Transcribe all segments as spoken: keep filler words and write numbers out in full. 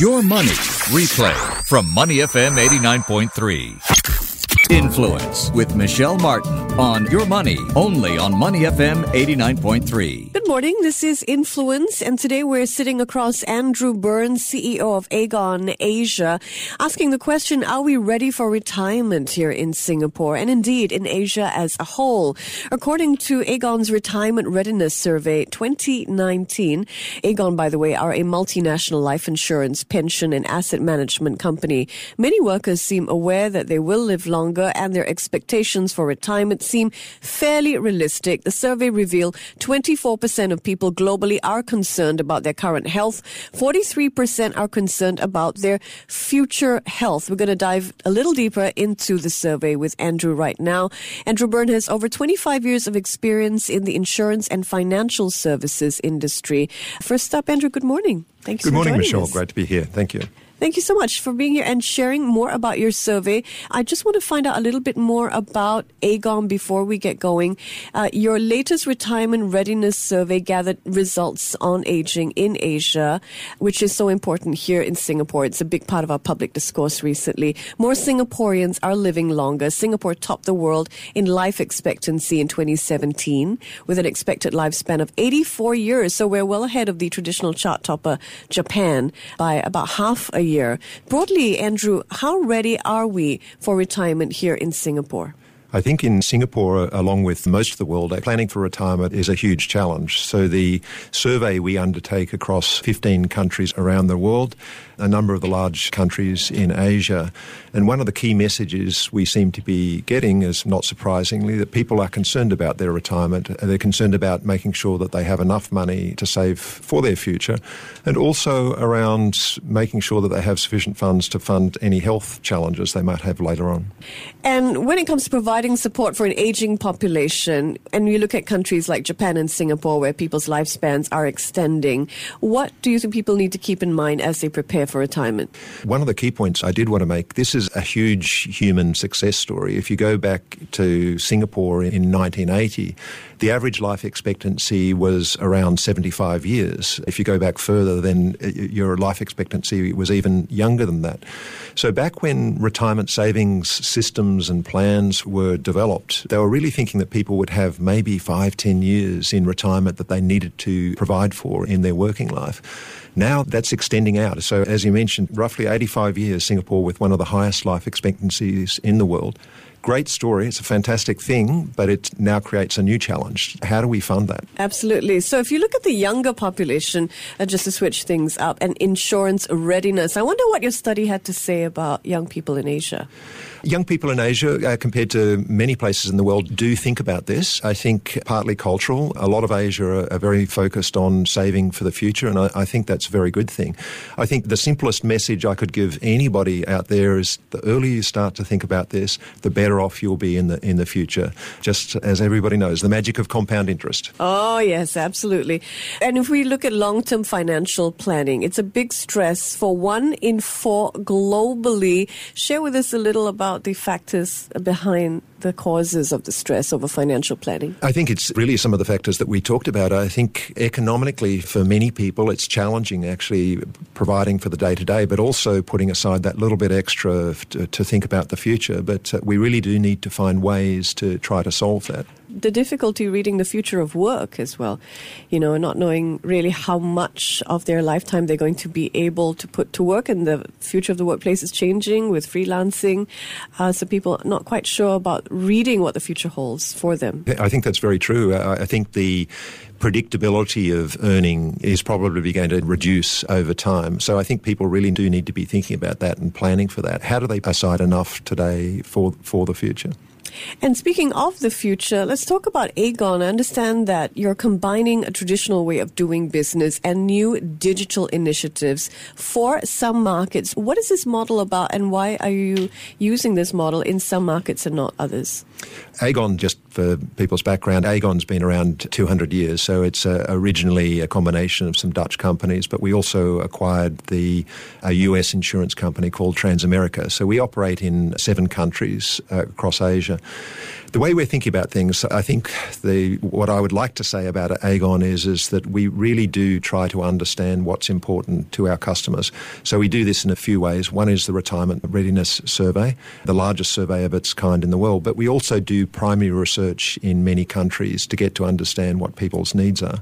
Your Money Replay from Money F M eighty-nine point three. Influence with Michelle Martin on Your Money, only on Money F M eighty-nine point three. Good morning, this is Influence, and today we're sitting across Andrew Burns, C E O of Aegon Asia, asking the question, are we ready for retirement here in Singapore and indeed in Asia as a whole? According to Aegon's Retirement Readiness Survey twenty nineteen, Aegon, by the way, are a multinational life insurance, pension and asset management company. Many workers seem aware that they will live longer and their expectations for retirement seem fairly realistic. The survey revealed twenty-four percent of people globally are concerned about their current health. forty-three percent are concerned about their future health. We're going to dive a little deeper into the survey with Andrew right now. Andrew Burns has over twenty-five years of experience in the insurance and financial services industry. First up, Andrew, good morning. Thank you so much. Good morning, Michelle. Great to be here. Thank you. Thank you so much for being here and sharing more about your survey. I just want to find out a little bit more about Aegon before we get going. Uh, your latest retirement readiness survey gathered results on aging in Asia, which is so important here in Singapore. It's a big part of our public discourse recently. More Singaporeans are living longer. Singapore topped the world in life expectancy in twenty seventeen with an expected lifespan of eighty-four years. So we're well ahead of the traditional chart topper, Japan, by about half a year. Broadly, Andrew, how ready are we for retirement here in Singapore? I think in Singapore, along with most of the world, planning for retirement is a huge challenge. So the survey we undertake across fifteen countries around the world, a number of the large countries in Asia. And one of the key messages we seem to be getting is, not surprisingly, that people are concerned about their retirement. They're concerned about making sure that they have enough money to save for their future, and also around making sure that they have sufficient funds to fund any health challenges they might have later on. And when it comes to providing support for an aging population, and you look at countries like Japan and Singapore where people's lifespans are extending, what do you think people need to keep in mind as they prepare for retirement? One of the key points I did want to make, this is a huge human success story. If you go back to Singapore in nineteen eighty, the average life expectancy was around seventy-five years. If you go back further, then your life expectancy was even younger than that. So back when retirement savings systems and plans were developed, they were really thinking that people would have maybe five, ten years in retirement that they needed to provide for in their working life. Now that's extending out. So as you mentioned, roughly eighty-five years, Singapore with one of the highest life expectancies in the world. Great story. It's a fantastic thing, but it now creates a new challenge. How do we fund that? Absolutely. So if you look at the younger population, uh, just to switch things up, and insurance readiness, I wonder what your study had to say about young people in Asia. Young people in Asia, uh, compared to many places in the world, do think about this. I think partly cultural. A lot of Asia are, are very focused on saving for the future, and I, I think that's a very good thing. I think the simplest message I could give anybody out there is the earlier you start to think about this, the better off you'll be in the in the future. Just as everybody knows, the magic of compound interest. Oh, yes, absolutely. And if we look at long-term financial planning, it's a big stress for one in four globally. Share with us a little about the factors behind the causes of the stress over financial planning. I think it's really some of the factors that we talked about. I think economically for many people it's challenging actually providing for the day-to-day, but also putting aside that little bit extra to, to think about the future. But uh, we really do need to find ways to try to solve that. The difficulty reading the future of work as well, you know, not knowing really how much of their lifetime they're going to be able to put to work, and the future of the workplace is changing with freelancing, uh, so people are not quite sure about reading what the future holds for them. I think that's very true. I think the predictability of earning is probably going to reduce over time. So I think people really do need to be thinking about that and planning for that. How do they aside enough today for, for the future? And speaking of the future, let's talk about Aegon. I understand that you're combining a traditional way of doing business and new digital initiatives for some markets. What is this model about, and why are you using this model in some markets and not others? Aegon, just for people's background, Aegon's been around two hundred years, so it's uh, originally a combination of some Dutch companies, but we also acquired the uh, U S insurance company called Transamerica. So we operate in seven countries uh, across Asia. The way we're thinking about things, I think the what I would like to say about Aegon is, is that we really do try to understand what's important to our customers. So we do this in a few ways. One is the retirement readiness survey, the largest survey of its kind in the world, but we also do primary research in many countries to get to understand what people's needs are.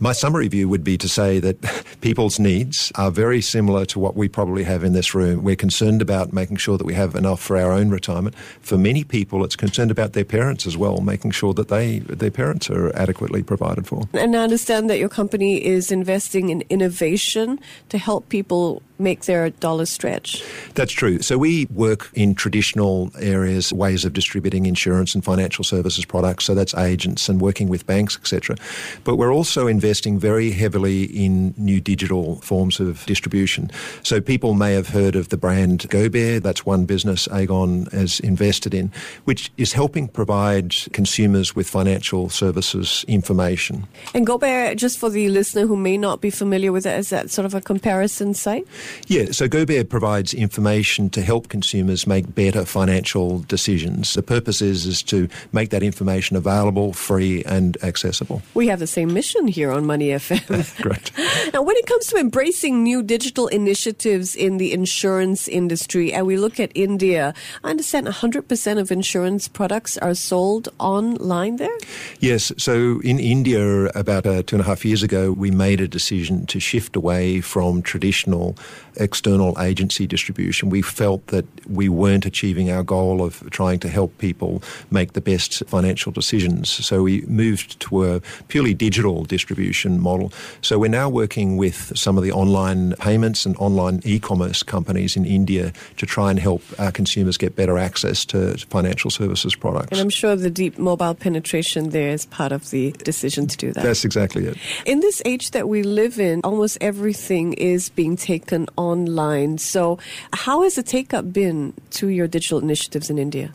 My summary view would be to say that people's needs are very similar to what we probably have in this room. We're concerned about making sure that we have enough for our own retirement. For many people, it's concerned about their parents as well, making sure that they their parents are adequately provided for. And I understand that your company is investing in innovation to help people make their dollar stretch. That's true. So we work in traditional areas, ways of distributing insurance and financial services products, so that's agents and working with banks, et cetera. But we're also investing very heavily in new digital forms of distribution. So people may have heard of the brand GoBear. That's one business Aegon has invested in, which is helping provide consumers with financial services information. And GoBear, just for the listener who may not be familiar with it, is that sort of a comparison site? Yeah, so GoBear provides information to help consumers make better financial decisions. The purpose is, is to make that information available, free and accessible. We have the same mission here on Money F M. Great. Now, when it comes to embracing new digital initiatives in the insurance industry, and we look at India, I understand one hundred percent of insurance products are sold online there? Yes, so in India, about uh, two and a half years ago, we made a decision to shift away from traditional external agency distribution. We felt that we weren't achieving our goal of trying to help people make the best financial decisions. So we moved to a purely digital distribution model. So we're now working with some of the online payments and online e-commerce companies in India to try and help our consumers get better access to financial services products. And I'm sure the deep mobile penetration there is part of the decision to do that. That's exactly it. In this age that we live in, almost everything is being taken online. So how has the take-up been to your digital initiatives in India?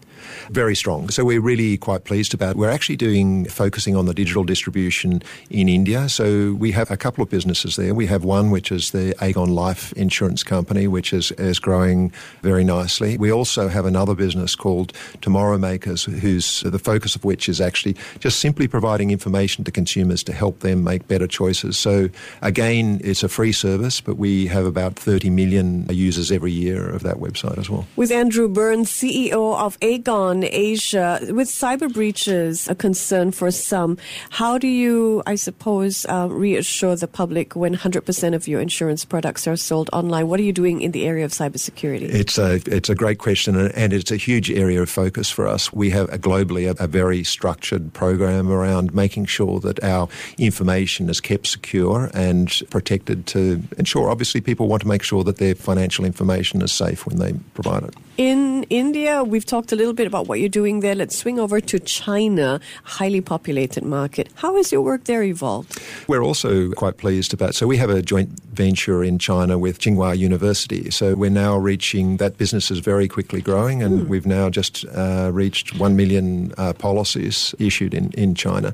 Very strong. So we're really quite pleased about it. We're actually doing, focusing on the digital distribution in India. So we have a couple of businesses there. We have one which is the Aegon Life Insurance Company, which is, is growing very nicely. We also have another business called Tomorrow Makers, who's the focus of which is actually just simply providing information to consumers to help them make better choices. So again, it's a free service, but we have about thirty million users every year of that website as well. With Andrew Burns, C E O of Aegon Asia, with cyber breaches a concern for some, how do you, I suppose, uh, reassure the public when one hundred percent of your insurance products are sold online? What are you doing in the area of cybersecurity? It's a, it's a great question, and it's a huge area of focus for us. We have a globally a, a very structured program around making sure that our information is kept secure and protected to ensure, obviously, people want to make sure that their financial information is safe when they provide it. In India, we've talked a little bit bit about what you're doing there. Let's swing over to China, highly populated market. How has your work there evolved? We're also quite pleased about, so we have a joint venture in China with Tsinghua University. So we're now reaching, that business is very quickly growing, and mm. we've now just uh, reached one million uh, policies issued in, in China.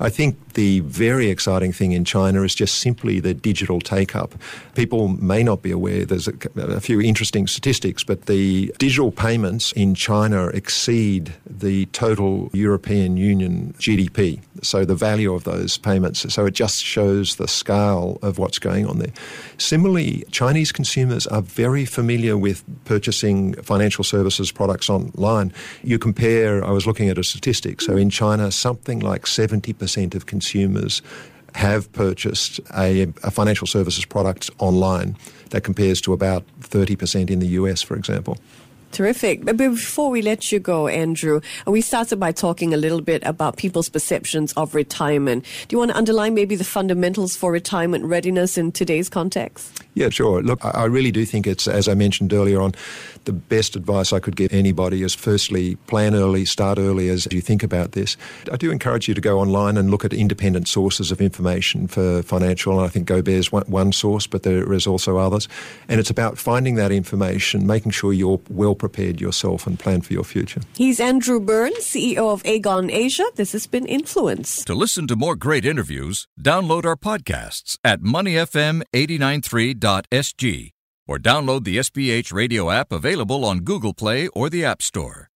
I think the very exciting thing in China is just simply the digital take-up. People may not be aware, there's a, a few interesting statistics, but the digital payments in China exceed the total European Union G D P, so the value of those payments. So it just shows the scale of what's going on there. Similarly, Chinese consumers are very familiar with purchasing financial services products online. You compare, I was looking at a statistic, so in China, something like seventy percent of consumers have purchased a, a financial services product online. That compares to about thirty percent in the U S, for example. Terrific. But before we let you go, Andrew, we started by talking a little bit about people's perceptions of retirement. Do you want to underline maybe the fundamentals for retirement readiness in today's context? Yeah, sure. Look, I really do think it's, as I mentioned earlier on, the best advice I could give anybody is firstly, plan early, start early as you think about this. I do encourage you to go online and look at independent sources of information for financial, and I think GoBear is one, one source, but there is also others. And it's about finding that information, making sure you're well prepared prepared yourself and planned for your future. He's Andrew Burns, C E O of Aegon Asia. This has been Influence. To listen to more great interviews, download our podcasts at money f m eight nine three dot s g or download the S P H radio app available on Google Play or the App Store.